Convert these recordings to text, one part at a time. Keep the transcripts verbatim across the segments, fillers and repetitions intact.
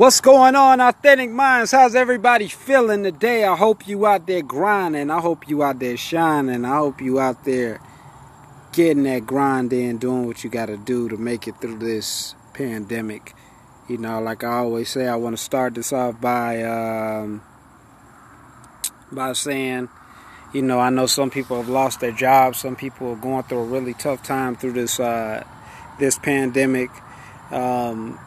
What's going on, Authentic Minds? How's everybody feeling today? I hope you out there grinding. I hope you out there shining. I hope you out there getting that grind in, doing what you got to do to make it through this pandemic. You know, like I always say, I want to start this off by um, by saying, you know, I know some people have lost their jobs. Some people are going through a really tough time through this uh, this pandemic. Um,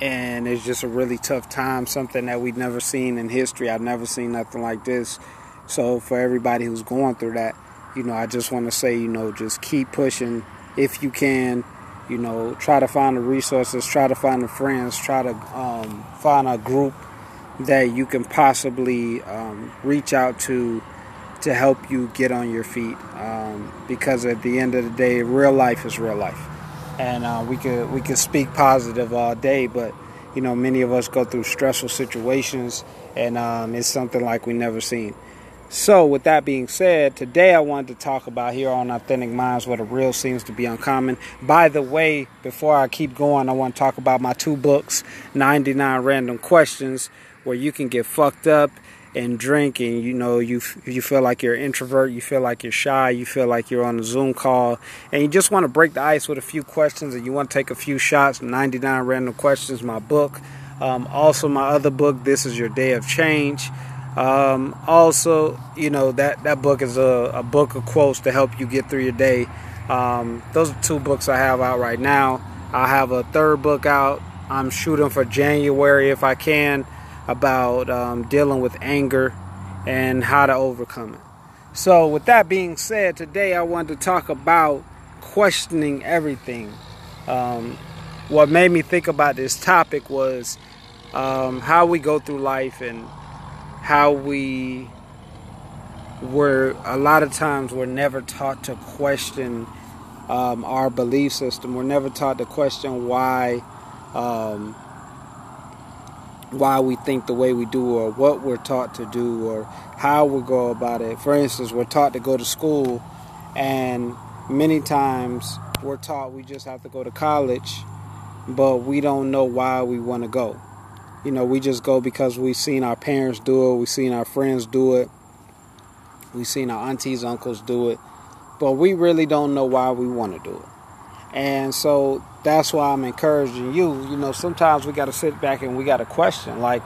and it's just a really tough time, something that we've never seen in history. I've never seen nothing like this. So for everybody who's going through that, you know, I just want to say, you know, just keep pushing if you can. You know, try to find the resources, try to find the friends, try to um, find a group that you can possibly um, reach out to to help you get on your feet, um, because at the end of the day, real life is real life, and uh, we could we could speak positive all day, but you know, many of us go through stressful situations, and um, it's something like we never seen. So with that being said, today I wanted to talk about here on Authentic Minds where the real seems to be uncommon. By the way, before I keep going, I want to talk about my two books, ninety-nine Random Questions, where you can get fucked up and drink, and you know, you you feel like you're an introvert, you feel like you're shy, you feel like you're on a Zoom call, and you just want to break the ice with a few questions, and you want to take a few shots. ninety-nine Random Questions, my book. Um, also, my other book, This Is Your Day of Change. Um, also, you know, that, that book is a, a book of quotes to help you get through your day. Um, those are two books I have out right now. I have a third book out. I'm shooting for January if I can, about um, dealing with anger and how to overcome it. So with that being said, today I wanted to talk about questioning everything. Um, what made me think about this topic was um, how we go through life, and how we were, a lot of times, we're never taught to question um, our belief system. We're never taught to question why um, why we think the way we do, or what we're taught to do, or how we go about it. For instance, we're taught to go to school, and many times we're taught we just have to go to college, but we don't know why we want to go. You know, we just go because we've seen our parents do it, we've seen our friends do it, we've seen our aunties, uncles do it, but we really don't know why we want to do it. And so that's why I'm encouraging you. You know, sometimes we got to sit back and we got to question, like,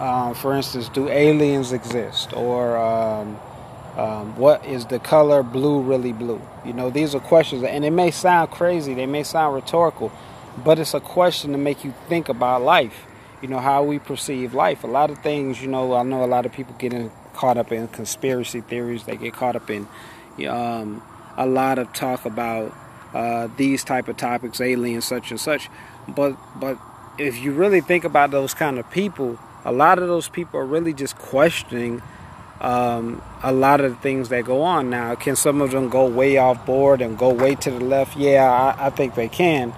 um, for instance, do aliens exist? Or um, um, what is the color blue really blue? You know, these are questions, and it may sound crazy, they may sound rhetorical, but it's a question to make you think about life. You know, how we perceive life. A lot of things, you know, I know a lot of people get in, caught up in conspiracy theories. They get caught up in um, a lot of talk about uh, these type of topics, aliens, such and such. But but if you really think about those kind of people, a lot of those people are really just questioning um, a lot of the things that go on. Now, can some of them go way off board and go way to the left? Yeah, I, I think they can.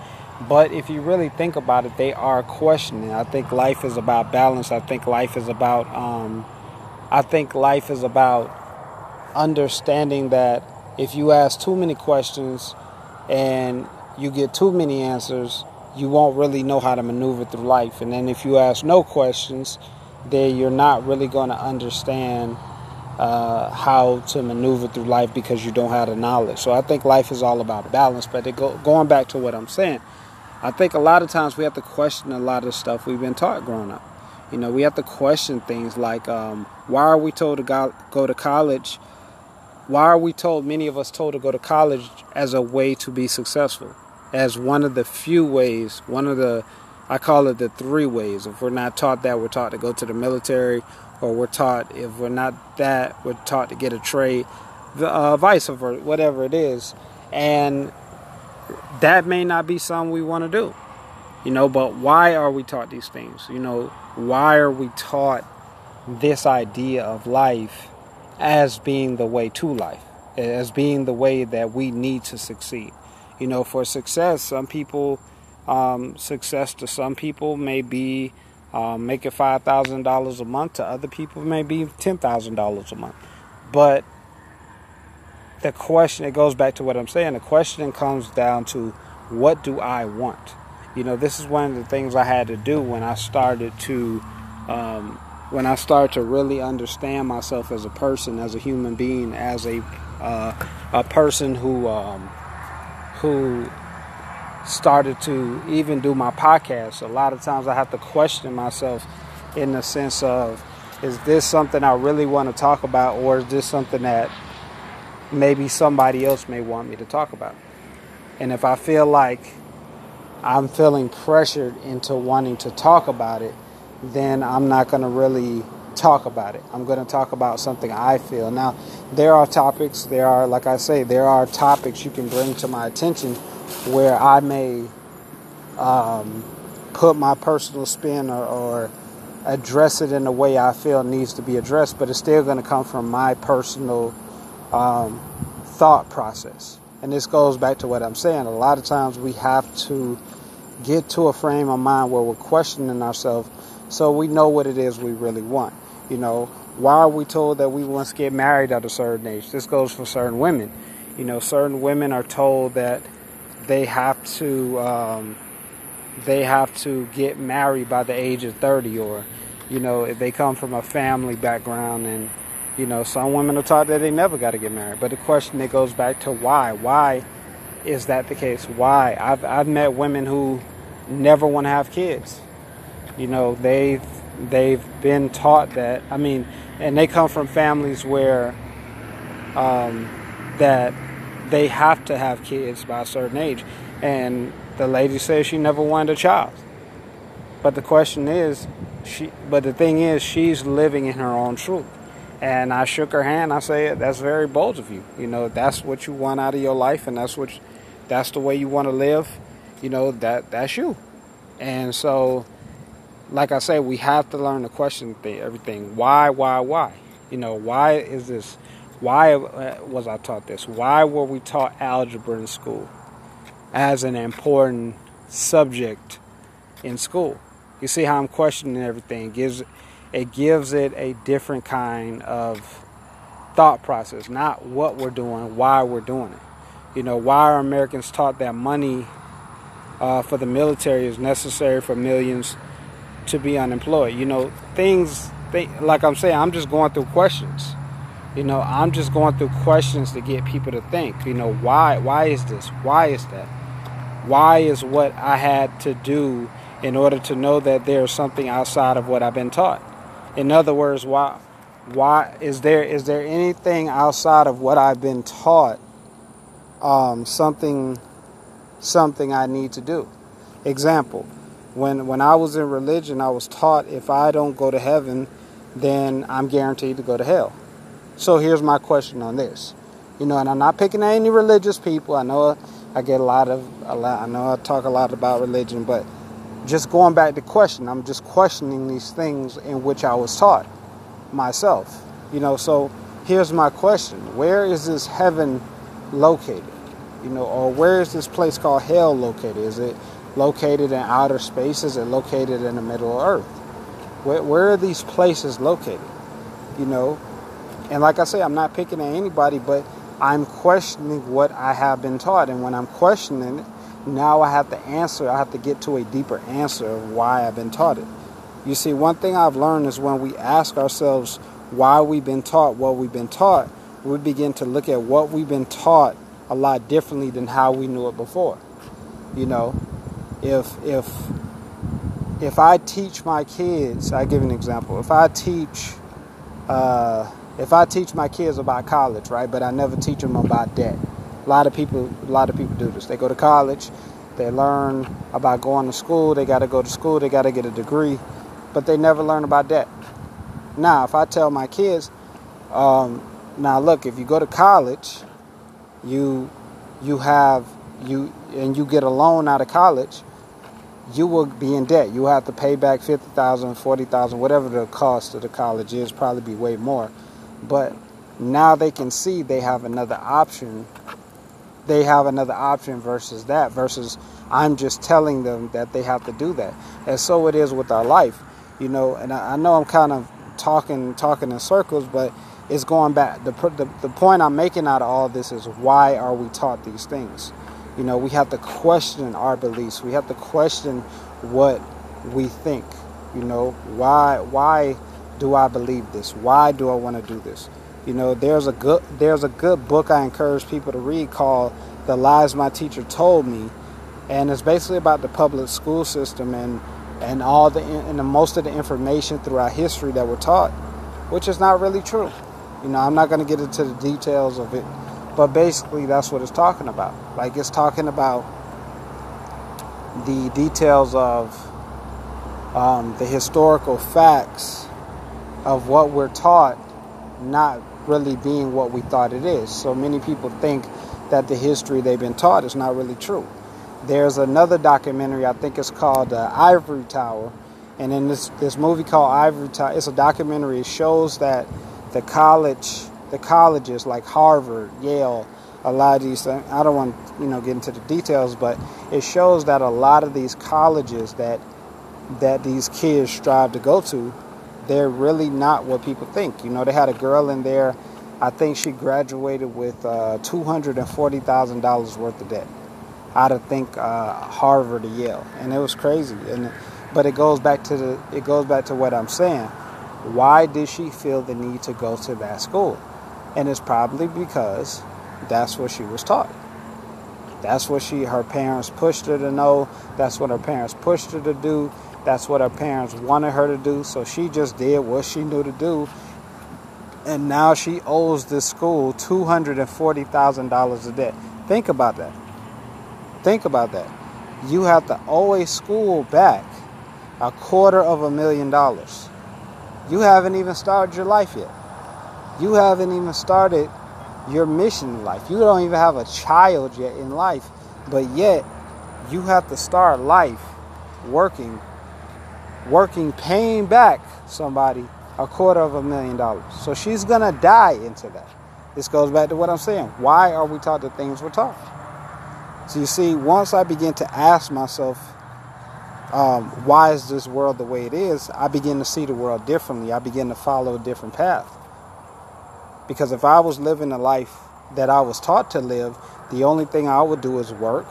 But if you really think about it, they are questioning. I think life is about balance. I think life is about, um, I think life is about understanding that if you ask too many questions and you get too many answers, you won't really know how to maneuver through life. And then if you ask no questions, then you're not really going to understand uh, how to maneuver through life, because you don't have the knowledge. So I think life is all about balance. But it go, going back to what I'm saying, I think a lot of times we have to question a lot of stuff we've been taught growing up. You know, we have to question things like, um, why are we told to go, go to college? Why are we told, many of us told to go to college as a way to be successful? As one of the few ways, one of the, I call it the three ways. If we're not taught that, we're taught to go to the military, or we're taught, if we're not that, we're taught to get a trade, uh, vice versa, whatever it is. And that may not be something we want to do, you know, but why are we taught these things? You know, why are we taught this idea of life as being the way to life, as being the way that we need to succeed? You know, for success, some people, um, success to some people may be um, making five thousand dollars a month, to other people may be ten thousand dollars a month. But the question, it goes back to what I'm saying, the question comes down to, what do I want? You know, this is one of the things I had to do when I started to, um, when I started to really understand myself as a person, as a human being, as a uh, a person who um, who started to even do my podcast. A lot of times I have to question myself in the sense of, is this something I really want to talk about, or is this something that maybe somebody else may want me to talk about? And if I feel like I'm feeling pressured into wanting to talk about it, then I'm not going to really talk about it. I'm going to talk about something I feel. Now, there are topics, there are, like I say, there are topics you can bring to my attention where I may um, put my personal spin or, or address it in a way I feel needs to be addressed, but it's still going to come from my personal um, thought process. And this goes back to what I'm saying. A lot of times we have to get to a frame of mind where we're questioning ourselves so we know what it is we really want. You know, why are we told that we want to get married at a certain age? This goes for certain women. You know, certain women are told that they have to um, they have to get married by the age of thirty, or, you know, if they come from a family background. And you know, some women are taught that they never got to get married. But the question, it goes back to why. Why is that the case? Why? I've I've met women who never want to have kids. You know, they've, they've been taught that. I mean, and they come from families where um, that they have to have kids by a certain age. And the lady says she never wanted a child. But the question is, she. But the thing is, she's living in her own truth. And I shook her hand. I said, that's very bold of you. You know, that's what you want out of your life, and that's what, you, that's the way you want to live. You know, that that's you. And so, like I say, we have to learn to question everything. Why, why, why? You know, why is this? Why was I taught this? Why were we taught algebra in school as an important subject in school? You see how I'm questioning everything. It gives It gives it a different kind of thought process, not what we're doing, why we're doing it. You know, why are Americans taught that money uh, for the military is necessary for millions to be unemployed? You know, things, th- like I'm saying, I'm just going through questions. You know, I'm just going through questions to get people to think, you know, why, why is this? Why is that? Why is what I had to do in order to know that there's something outside of what I've been taught? In other words, why, why is there is there anything outside of what I've been taught? Um, something, something I need to do. Example: when when I was in religion, I was taught if I don't go to heaven, then I'm guaranteed to go to hell. So here's my question on this. You know, and I'm not picking any religious people. I know I get a lot of a lot. I know I talk a lot about religion, but just going back to question, I'm just questioning these things in which I was taught myself. You know, so here's my question. Where is this heaven located? You know, or where is this place called hell located? Is it located in outer space? Is it located in the middle of Earth? Where, where are these places located? You know, and like I say, I'm not picking at anybody, but I'm questioning what I have been taught. And when I'm questioning it, now I have to answer. I have to get to a deeper answer of why I've been taught it. You see, one thing I've learned is when we ask ourselves why we've been taught what we've been taught, we begin to look at what we've been taught a lot differently than how we knew it before. You know, if if if I teach my kids, I give an example. If I teach, uh, if I teach my kids about college, right, but I never teach them about debt. A lot of people, a lot of people do this. They go to college, they learn about going to school, they got to go to school, they got to get a degree, but they never learn about debt. Now, if I tell my kids, um, now look, if you go to college, you, you have you, and you get a loan out of college, you will be in debt. You have to pay back fifty thousand dollars, forty thousand dollars, whatever the cost of the college is. Probably be way more, but now they can see they have another option. They have another option versus that, versus I'm just telling them that they have to do that. And so it is with our life, you know, and I, I know I'm kind of talking talking in circles, but it's going back. The, the the point I'm making out of all this is why are we taught these things? You know, we have to question our beliefs. We have to question what we think. You know, why why do I believe this? Why do I want to do this? You know, there's a good there's a good book I encourage people to read called The Lies My Teacher Told Me, and it's basically about the public school system and and all the and the, most of the information throughout history that we're taught, which is not really true. You know, I'm not going to get into the details of it, but basically that's what it's talking about. Like, it's talking about the details of um, the historical facts of what we're taught not really being what we thought it is. So many people think that the history they've been taught is not really true. There's another documentary, I think it's called uh, Ivory Tower, and in this this movie called Ivory Tower, it's a documentary. It shows that the college, the colleges like Harvard, Yale, a lot of these things, I don't want to, you know, get into the details, but it shows that a lot of these colleges that that these kids strive to go to, they're really not what people think. You know, they had a girl in there, I think she graduated with uh, two hundred forty thousand dollars worth of debt out of, think, uh, Harvard or Yale, and it was crazy. And but it goes back to the it goes back to what I'm saying. Why did she feel the need to go to that school? And it's probably because that's what she was taught. That's what she her parents pushed her to know. That's what her parents pushed her to do. That's what her parents wanted her to do. So she just did what she knew to do. And now she owes this school two hundred forty thousand dollars a debt. Think about that. Think about that. You have to owe a school back a quarter of a million dollars. You haven't even started your life yet. You haven't even started your mission in life. You don't even have a child yet in life. But yet, you have to start life working, working, paying back somebody a quarter of a million dollars. So she's going to die into that. This goes back to what I'm saying. Why are we taught the things we're taught? So you see, once I begin to ask myself, um, why is this world the way it is? I begin to see the world differently. I begin to follow a different path. Because if I was living a life that I was taught to live, the only thing I would do is work,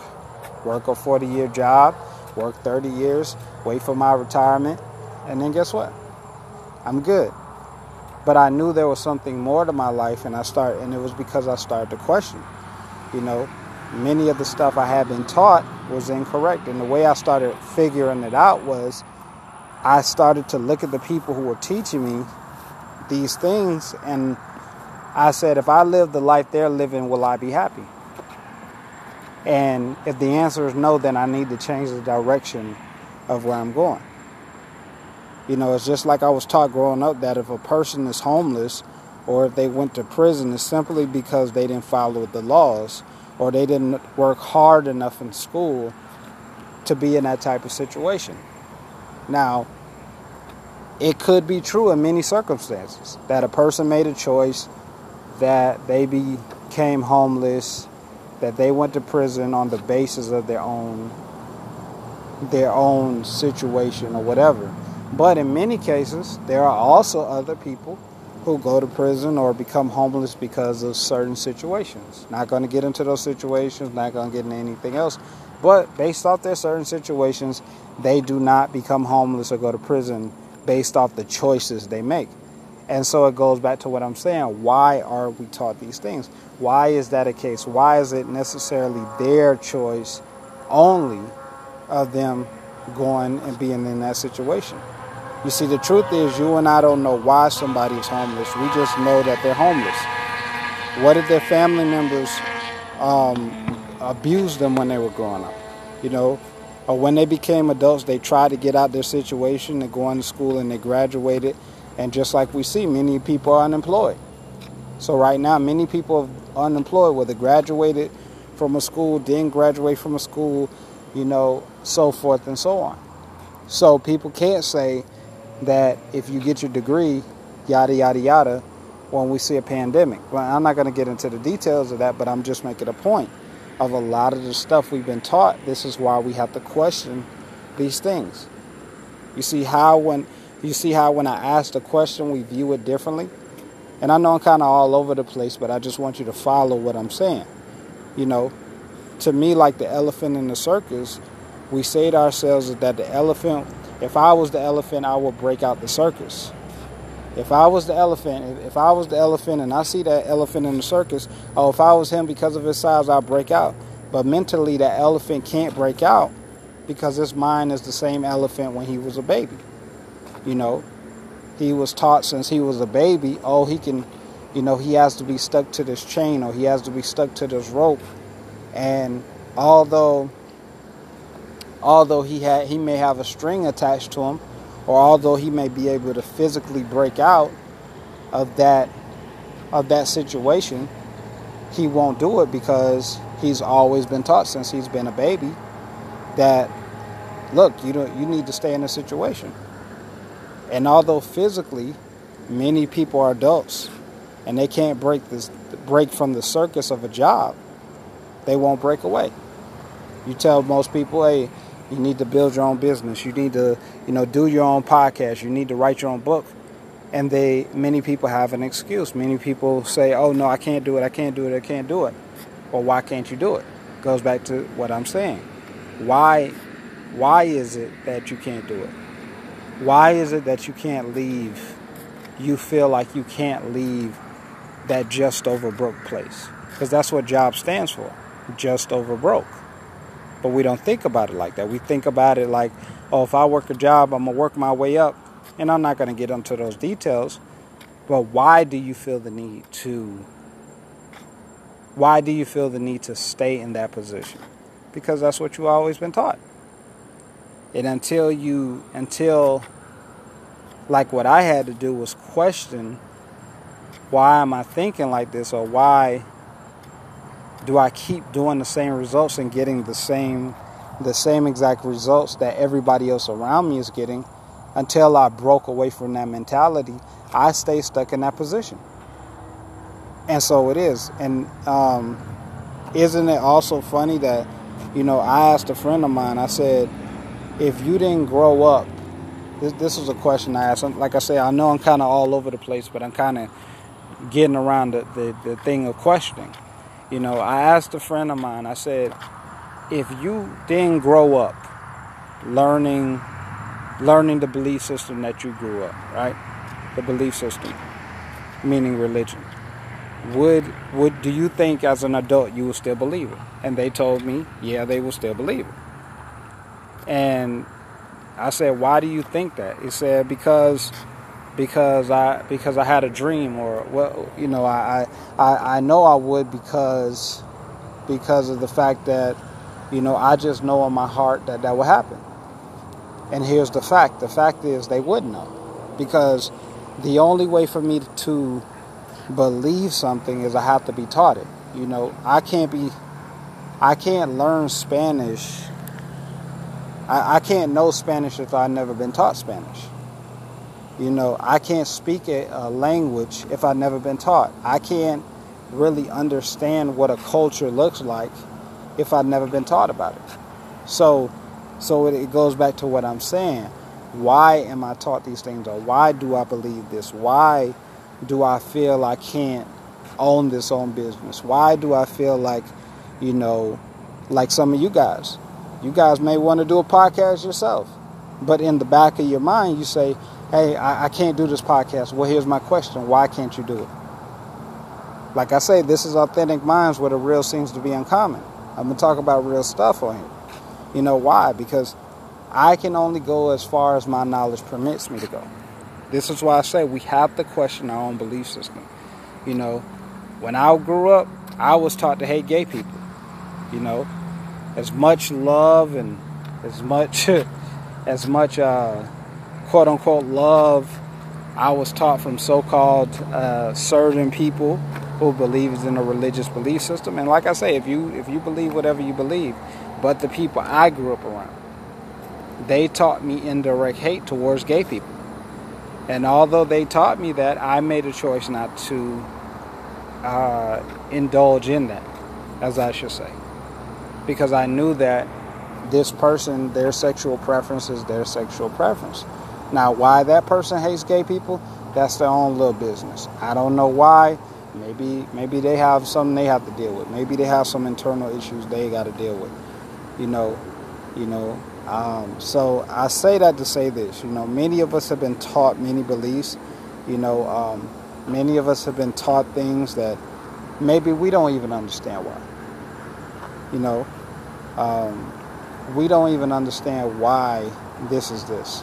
work a forty-year job, work thirty years, wait for my retirement, and then guess what? I'm good. But I knew there was something more to my life, and I start, and it was because I started to question. You know, many of the stuff I had been taught was incorrect, and the way I started figuring it out was I started to look at the people who were teaching me these things, and I said, if I live the life they're living, will I be happy? And if the answer is no, then I need to change the direction of where I'm going. You know, it's just like I was taught growing up that if a person is homeless or if they went to prison, it's simply because they didn't follow the laws or they didn't work hard enough in school to be in that type of situation. Now, it could be true in many circumstances that a person made a choice, that they became homeless, that they went to prison on the basis of their own their own situation or whatever. But in many cases, there are also other people who go to prison or become homeless because of certain situations. Not going to get into those situations, not going to get into anything else. But based off their certain situations, they do not become homeless or go to prison based off the choices they make. And so it goes back to what I'm saying. Why are we taught these things? Why is that a case? Why is it necessarily their choice only of them going and being in that situation? You see, the truth is you and I don't know why somebody is homeless. We just know that they're homeless. What if their family members um, abused them when they were growing up? You know, or when they became adults, they tried to get out their situation. They're going to school and they graduated. And just like we see, many people are unemployed. So right now, many people are unemployed, whether graduated from a school, didn't graduate from a school, you know, so forth and so on. So people can't say that if you get your degree, yada, yada, yada, when we see a pandemic. Well, I'm not going to get into the details of that, but I'm just making a point of a lot of the stuff we've been taught. This is why we have to question these things. You see how when... You see how when I ask the question, we view it differently? And I know I'm kind of all over the place, but I just want you to follow what I'm saying. You know, to me like the elephant in the circus. We say to ourselves that the elephant, if I was the elephant, I would break out the circus. If I was the elephant, if I was the elephant and I see that elephant in the circus, oh, if I was him, because of his size, I'd break out. But mentally, that elephant can't break out because his mind is the same elephant when he was a baby. You know, he was taught since he was a baby, oh, he can, you know, he has to be stuck to this chain or he has to be stuck to this rope. And although, although he had, he may have a string attached to him, or although he may be able to physically break out of that, of that situation, he won't do it because he's always been taught since he's been a baby that, look, you don't, you need to stay in this situation. And although physically, many people are adults and they can't break this, break from the circus of a job, they won't break away. You tell most people, hey, you need to build your own business. You need to, you know, do your own podcast. You need to write your own book. And they, many people have an excuse. Many people say, oh, no, I can't do it. I can't do it. I can't do it. Or why can't you do it? Goes back to what I'm saying. Why, why is it that you can't do it? Why is it that you can't leave? You feel like you can't leave that just over broke place. Because that's what job stands for. Just over broke. But we don't think about it like that. We think about it like, oh, if I work a job, I'm going to work my way up. And I'm not going to get into those details. But why do you feel the need to, why do you feel the need to stay in that position? Because that's what you've always been taught. And until you, until, like what I had to do was question, why am I thinking like this? Or why do I keep doing the same results and getting the same the same exact results that everybody else around me is getting? Until I broke away from that mentality, I stay stuck in that position. And so it is. And um, isn't it also funny that, you know, I asked a friend of mine, I said, if you didn't grow up, this, this was a question I asked. Like I said, I know I'm kind of all over the place, but I'm kind of getting around the, the, the thing of questioning. You know, I asked a friend of mine, I said, if you didn't grow up learning learning the belief system that you grew up, right? The belief system, meaning religion. Would would do you think as an adult you would still believe it? And they told me, yeah, they would still believe it. And I said, why do you think that? It said, because Because I because I had a dream, or, well, you know, I, I I know I would because because of the fact that, you know, I just know in my heart that that would happen. And here's the fact. The fact is they wouldn't know, because the only way for me to believe something is I have to be taught it. You know, I can't be I can't learn Spanish. I, I can't know Spanish if I've never been taught Spanish. You know, I can't speak a language if I've never been taught. I can't really understand what a culture looks like if I've never been taught about it. So so it goes back to what I'm saying. Why am I taught these things? Or why do I believe this? Why do I feel I can't own this own business? Why do I feel like, you know, like some of you guys? You guys may want to do a podcast yourself. But in the back of your mind, you say, hey, I, I can't do this podcast. Well, here's my question. Why can't you do it? Like I say, this is Authentic Minds, where the real seems to be uncommon. I'm going to talk about real stuff on here. You know why? Because I can only go as far as my knowledge permits me to go. This is why I say we have to question our own belief system. You know, when I grew up, I was taught to hate gay people. You know, as much love and as much, as much, uh, quote unquote love I was taught from so-called uh, certain people who believes in a religious belief system. And like I say, if you if you believe whatever you believe, but the people I grew up around, they taught me indirect hate towards gay people. And although they taught me that, I made a choice not to uh, indulge in that, as I should say, because I knew that this person, their sexual preference is their sexual preference. Now, why that person hates gay people, that's their own little business. I don't know why. Maybe maybe they have something they have to deal with. Maybe they have some internal issues they got to deal with. You know, you know. Um, so I say that to say this. You know, many of us have been taught many beliefs. You know, um, many of us have been taught things that maybe we don't even understand why. You know, um, we don't even understand why this is this.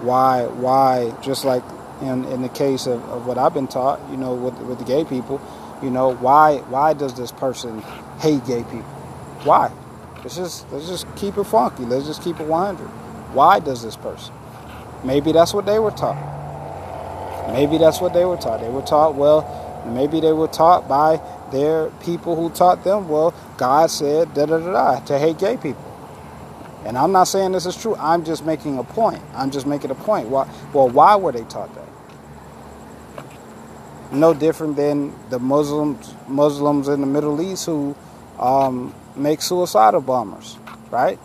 Why? Why? Just like. In, in the case of, of what I've been taught, you know, with, with the gay people, you know, why why does this person hate gay people? Why? Let's just, let's just keep it funky. Let's just keep it one hundred. Why does this person? Maybe that's what they were taught. Maybe that's what they were taught. They were taught, well, maybe they were taught by their people who taught them, well, God said da-da-da-da to hate gay people. And I'm not saying this is true. I'm just making a point. I'm just making a point. Why? Well, why were they taught that? No different than the Muslims Muslims in the Middle East who um, make suicidal bombers, right?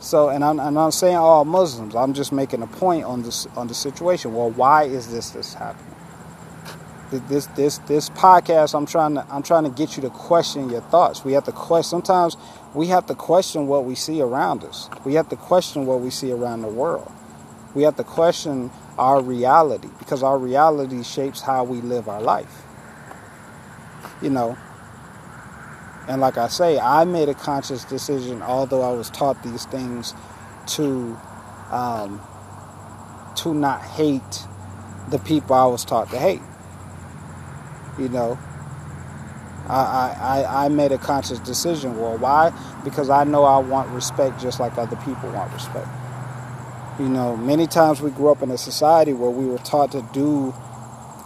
So, and I'm, and I'm saying all Muslims. I'm just making a point on this on the situation. Well, why is this this happening? This this this podcast. I'm trying to I'm trying to get you to question your thoughts. We have to question. Sometimes we have to question what we see around us. We have to question what we see around the world. We have to question our reality, because our reality shapes how we live our life. You know, and like I say, I made a conscious decision, although I was taught these things, to um, to not hate the people I was taught to hate. You know, I, I, I made a conscious decision. Well, why? Because I know I want respect just like other people want respect. You know, many times we grew up in a society where we were taught to do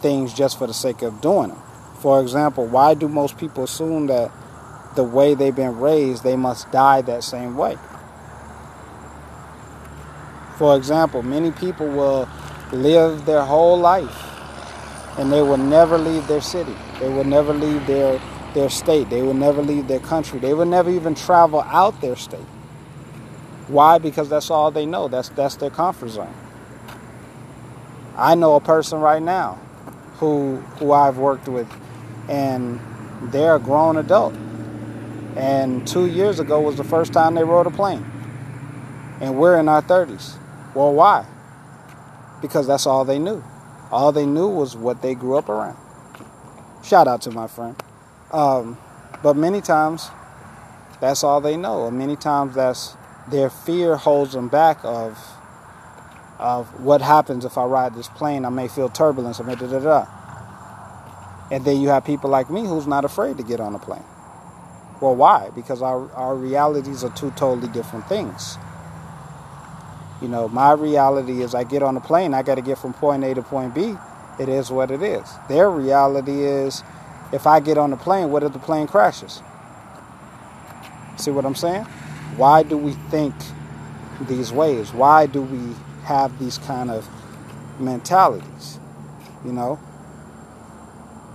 things just for the sake of doing them. For example, why do most people assume that the way they've been raised, they must die that same way? For example, many people will live their whole life and they will never leave their city. They will never leave their, their state. They will never leave their country. They will never even travel out their state. Why? Because that's all they know. That's that's their comfort zone. I know a person right now who who I've worked with, and they're a grown adult. And two years ago was the first time they rode a plane. And we're in our thirties. Well, why? Because that's all they knew. All they knew was what they grew up around. Shout out to my friend. Um, but many times, that's all they know. And many times that's... their fear holds them back of of what happens if I ride this plane. I may feel turbulence. I may da da da. And then you have people like me who's not afraid to get on a plane. Well, why? Because our, our realities are two totally different things. You know, my reality is I get on a plane, I got to get from point A to point B. It is what it is. Their reality is if I get on the plane, what if the plane crashes? See what I'm saying? Why do we think these ways? Why do we have these kind of mentalities? You know?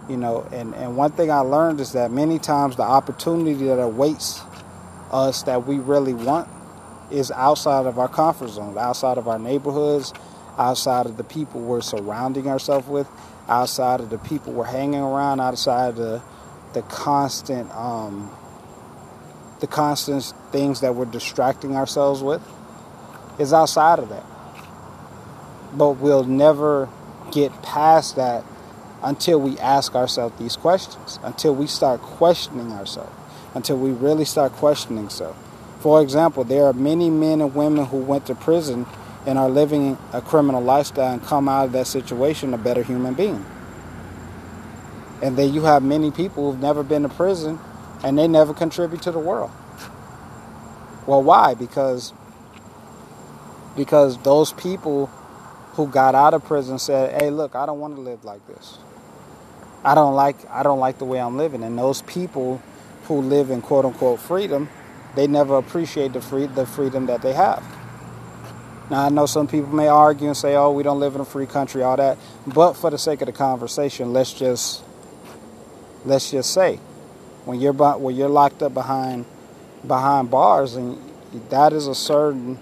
You know, and, and one thing I learned is that many times the opportunity that awaits us that we really want is outside of our comfort zone, outside of our neighborhoods, outside of the people we're surrounding ourselves with, outside of the people we're hanging around, outside of the, the constant... Um, the constant things that we're distracting ourselves with is outside of that. But we'll never get past that until we ask ourselves these questions, until we start questioning ourselves, until we really start questioning self. For example, there are many men and women who went to prison and are living a criminal lifestyle and come out of that situation a better human being. And then you have many people who've never been to prison and they never contribute to the world. Well, why? Because because those people who got out of prison said, "Hey, look, I don't want to live like this. I don't like I don't like the way I'm living." And those people who live in quote unquote freedom, they never appreciate the free the freedom that they have. Now, I know some people may argue and say, "Oh, we don't live in a free country," all that. But for the sake of the conversation, let's just let's just say. When you're when you're locked up behind behind bars, and that is a certain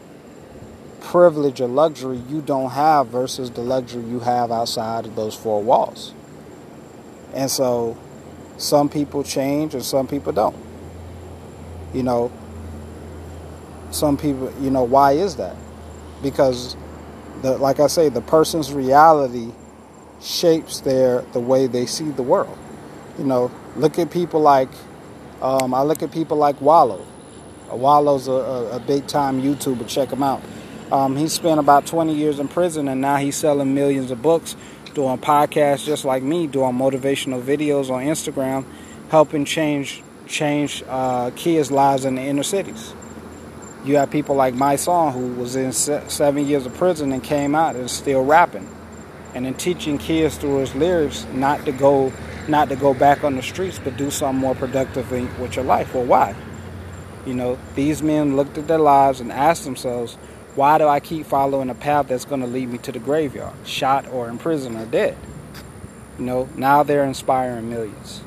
privilege or luxury you don't have versus the luxury you have outside of those four walls. And so some people change and some people don't. You know, some people, you know, why is that? Because, the, like I say, the person's reality shapes their the way they see the world. You know, look at people like, um, I look at people like Wallow. Wallow's a, a, a big-time YouTuber. Check him out. Um, he spent about twenty years in prison, and now he's selling millions of books, doing podcasts just like me, doing motivational videos on Instagram, helping change change uh, kids' lives in the inner cities. You have people like My Song, who was in se- seven years of prison and came out and is still rapping, and then teaching kids through his lyrics not to go not to go back on the streets, but do something more productive with your life. Well, why? You know, these men looked at their lives and asked themselves, why do I keep following a path that's going to lead me to the graveyard, shot or in prison or dead? You know, now they're inspiring millions.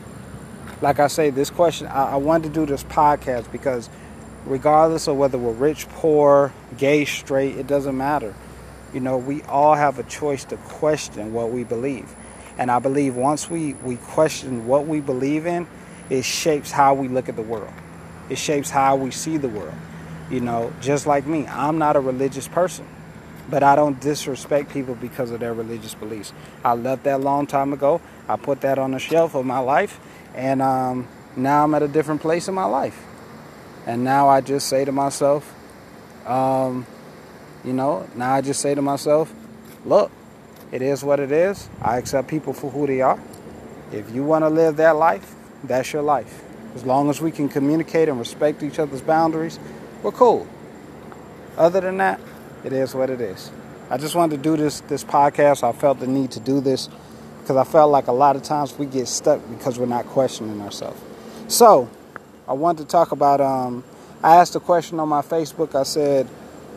Like I say, this question, I, I wanted to do this podcast because regardless of whether we're rich, poor, gay, straight, it doesn't matter. You know, we all have a choice to question what we believe. And I believe once we, we question what we believe in, it shapes how we look at the world. It shapes how we see the world. You know, just like me, I'm not a religious person, but I don't disrespect people because of their religious beliefs. I left that a long time ago. I put that on the shelf of my life, and um, now I'm at a different place in my life. And now I just say to myself, um, you know, now I just say to myself, look, it is what it is. I accept people for who they are. If you want to live that life, that's your life. As long as we can communicate and respect each other's boundaries, we're cool. Other than that, it is what it is. I just wanted to do this this podcast. I felt the need to do this because I felt like a lot of times we get stuck because we're not questioning ourselves. So I wanted to talk about, um, I asked a question on my Facebook. I said,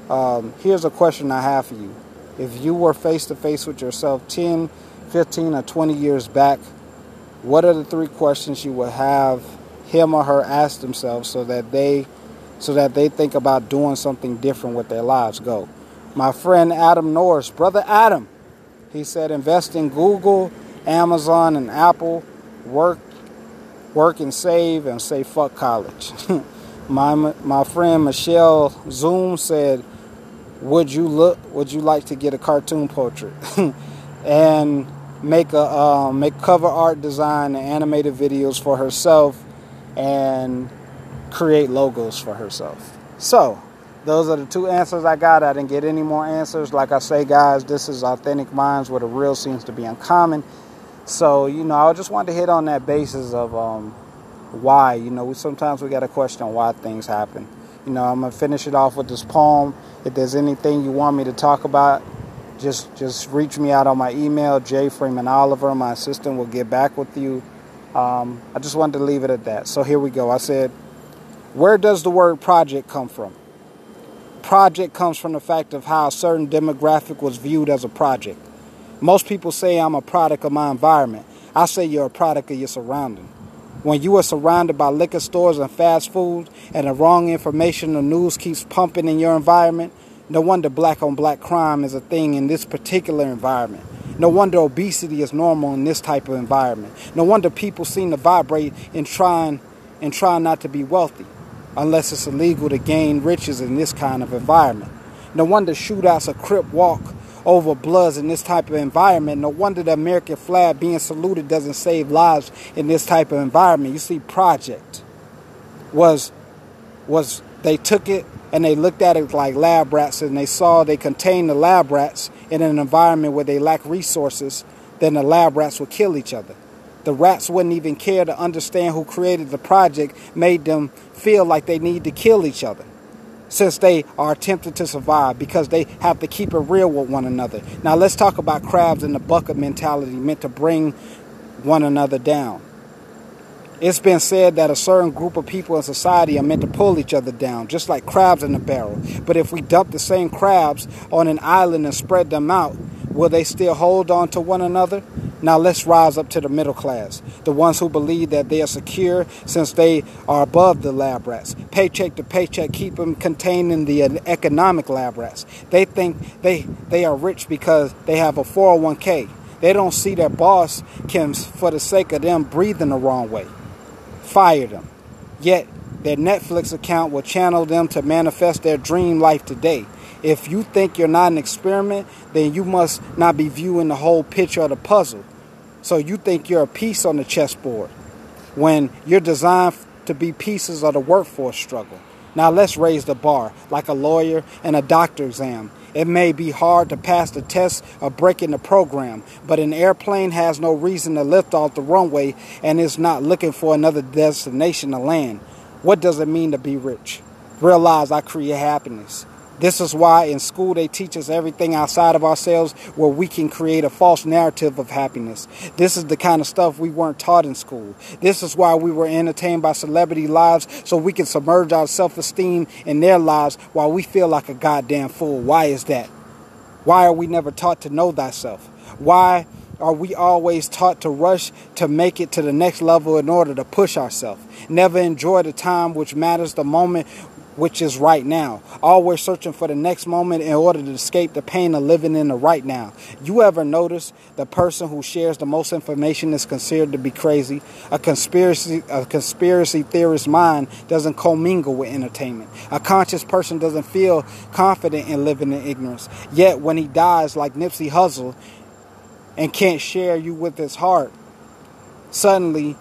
um, here's a question I have for you. If you were face-to-face with yourself ten, fifteen, or twenty years back, what are the three questions you would have him or her ask themselves so that they so that they think about doing something different with their lives? Go. My friend Adam Norris, brother Adam, he said invest in Google, Amazon, and Apple, work work and save, and say fuck college. my my friend Michelle Zoom said, would you look would you like to get a cartoon portrait and make a uh, make cover art design and animated videos for herself and create logos for herself? So those are the two answers I got. I didn't get any more answers. Like I say, guys, this is Authentic Minds, where the real seems to be uncommon. So, you know, I just wanted to hit on that basis of um, why. You know, we sometimes we got to question why things happen. You know, I'm going to finish it off with this poem. If there's anything you want me to talk about, just just reach me out on my email, Jay Freeman Oliver. My assistant will get back with you. Um, I just wanted to leave it at that. So here we go. I said, where does the word project come from? Project comes from the fact of how a certain demographic was viewed as a project. Most people say I'm a product of my environment. I say you're a product of your surrounding. When you are surrounded by liquor stores and fast food and the wrong information the news keeps pumping in your environment, no wonder black on black crime is a thing in this particular environment. No wonder obesity is normal in this type of environment. No wonder people seem to vibrate in trying and trying not to be wealthy, unless it's illegal to gain riches in this kind of environment. No wonder shootouts or crip walk over bloods in this type of environment. No wonder the American flag being saluted doesn't save lives in this type of environment. You see, project was was they took it and they looked at it like lab rats, and they saw they contained the lab rats in an environment where they lack resources, then the lab rats would kill each other. The rats wouldn't even care to understand who created the project, made them feel like they need to kill each other, since they are attempting to survive, because they have to keep it real with one another. Now let's talk about crabs in the bucket mentality, meant to bring one another down. It's been said that a certain group of people in society are meant to pull each other down, just like crabs in a barrel. But if we dump the same crabs on an island and spread them out, will they still hold on to one another? Now let's rise up to the middle class, the ones who believe that they are secure since they are above the lab rats. Paycheck to paycheck, keep them contained in the economic lab rats. They think they, they are rich because they have a four oh one k. They don't see their boss can, for the sake of them breathing the wrong way, fire them. Yet their Netflix account will channel them to manifest their dream life today. If you think you're not an experiment, then you must not be viewing the whole picture of the puzzle. So you think you're a piece on the chessboard when you're designed to be pieces of the workforce struggle. Now let's raise the bar, like a lawyer and a doctor exam. It may be hard to pass the test or break in the program, but an airplane has no reason to lift off the runway and is not looking for another destination to land. What does it mean to be rich? Realize I create happiness. This is why in school they teach us everything outside of ourselves where we can create a false narrative of happiness. This is the kind of stuff we weren't taught in school. This is why we were entertained by celebrity lives so we can submerge our self-esteem in their lives while we feel like a goddamn fool. Why is that? Why are we never taught to know thyself? Why are we always taught to rush to make it to the next level in order to push ourselves? Never enjoy the time which matters, the moment which is right now. Always searching for the next moment in order to escape the pain of living in the right now. You ever notice the person who shares the most information is considered to be crazy? A conspiracy, a conspiracy theorist mind doesn't commingle with entertainment. A conscious person doesn't feel confident in living in ignorance. Yet when he dies like Nipsey Hussle and can't share you with his heart, suddenly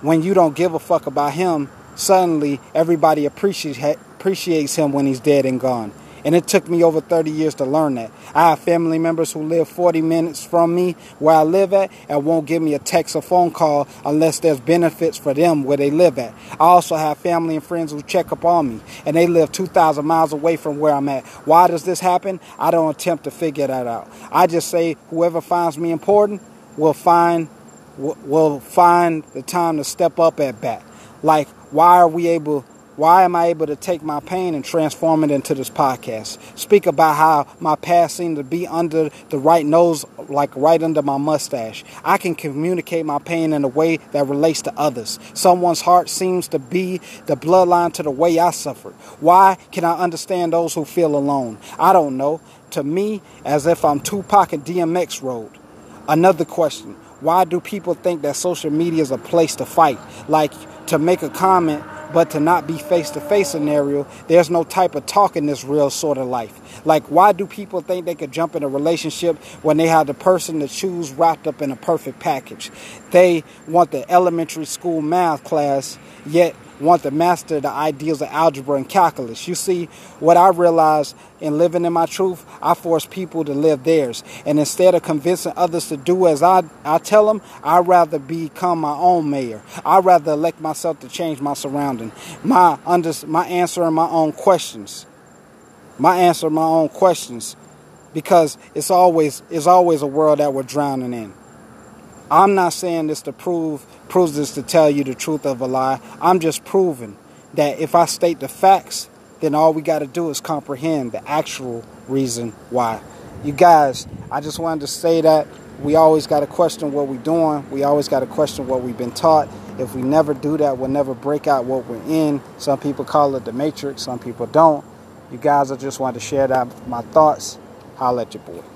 when you don't give a fuck about him, suddenly, everybody appreciates appreciates him when he's dead and gone. And it took me over thirty years to learn that. I have family members who live forty minutes from me where I live at and won't give me a text or phone call unless there's benefits for them where they live at. I also have family and friends who check up on me and they live two thousand miles away from where I'm at. Why does this happen? I don't attempt to figure that out. I just say whoever finds me important will find, will find the time to step up at bat. Like, why are we able, why am I able to take my pain and transform it into this podcast? Speak about how my past seemed to be under the right nose, like right under my mustache. I can communicate my pain in a way that relates to others. Someone's heart seems to be the bloodline to the way I suffered. Why can I understand those who feel alone? I don't know. To me, as if I'm Tupac and D M X road. Another question. Why do people think that social media is a place to fight? Like, to make a comment, but to not be face-to-face scenario, there's no type of talk in this real sort of life. Like, why do people think they could jump in a relationship when they have the person to choose wrapped up in a perfect package? They want the elementary school math class, yet want to master the ideals of algebra and calculus. You see, what I realized in living in my truth, I force people to live theirs. And instead of convincing others to do as I, I tell them, I'd rather become my own mayor. I'd rather elect myself to change my surrounding. My, under, my answer and my own questions. My answer and my own questions. Because it's always, it's always a world that we're drowning in. I'm not saying this to prove, proves this to tell you the truth of a lie. I'm just proving that if I state the facts, then all we got to do is comprehend the actual reason why. You guys, I just wanted to say that we always got to question what we're doing. We always got to question what we've been taught. If we never do that, we'll never break out what we're in. Some people call it the matrix. Some people don't. You guys, I just wanted to share that, my thoughts. Holla at your boy.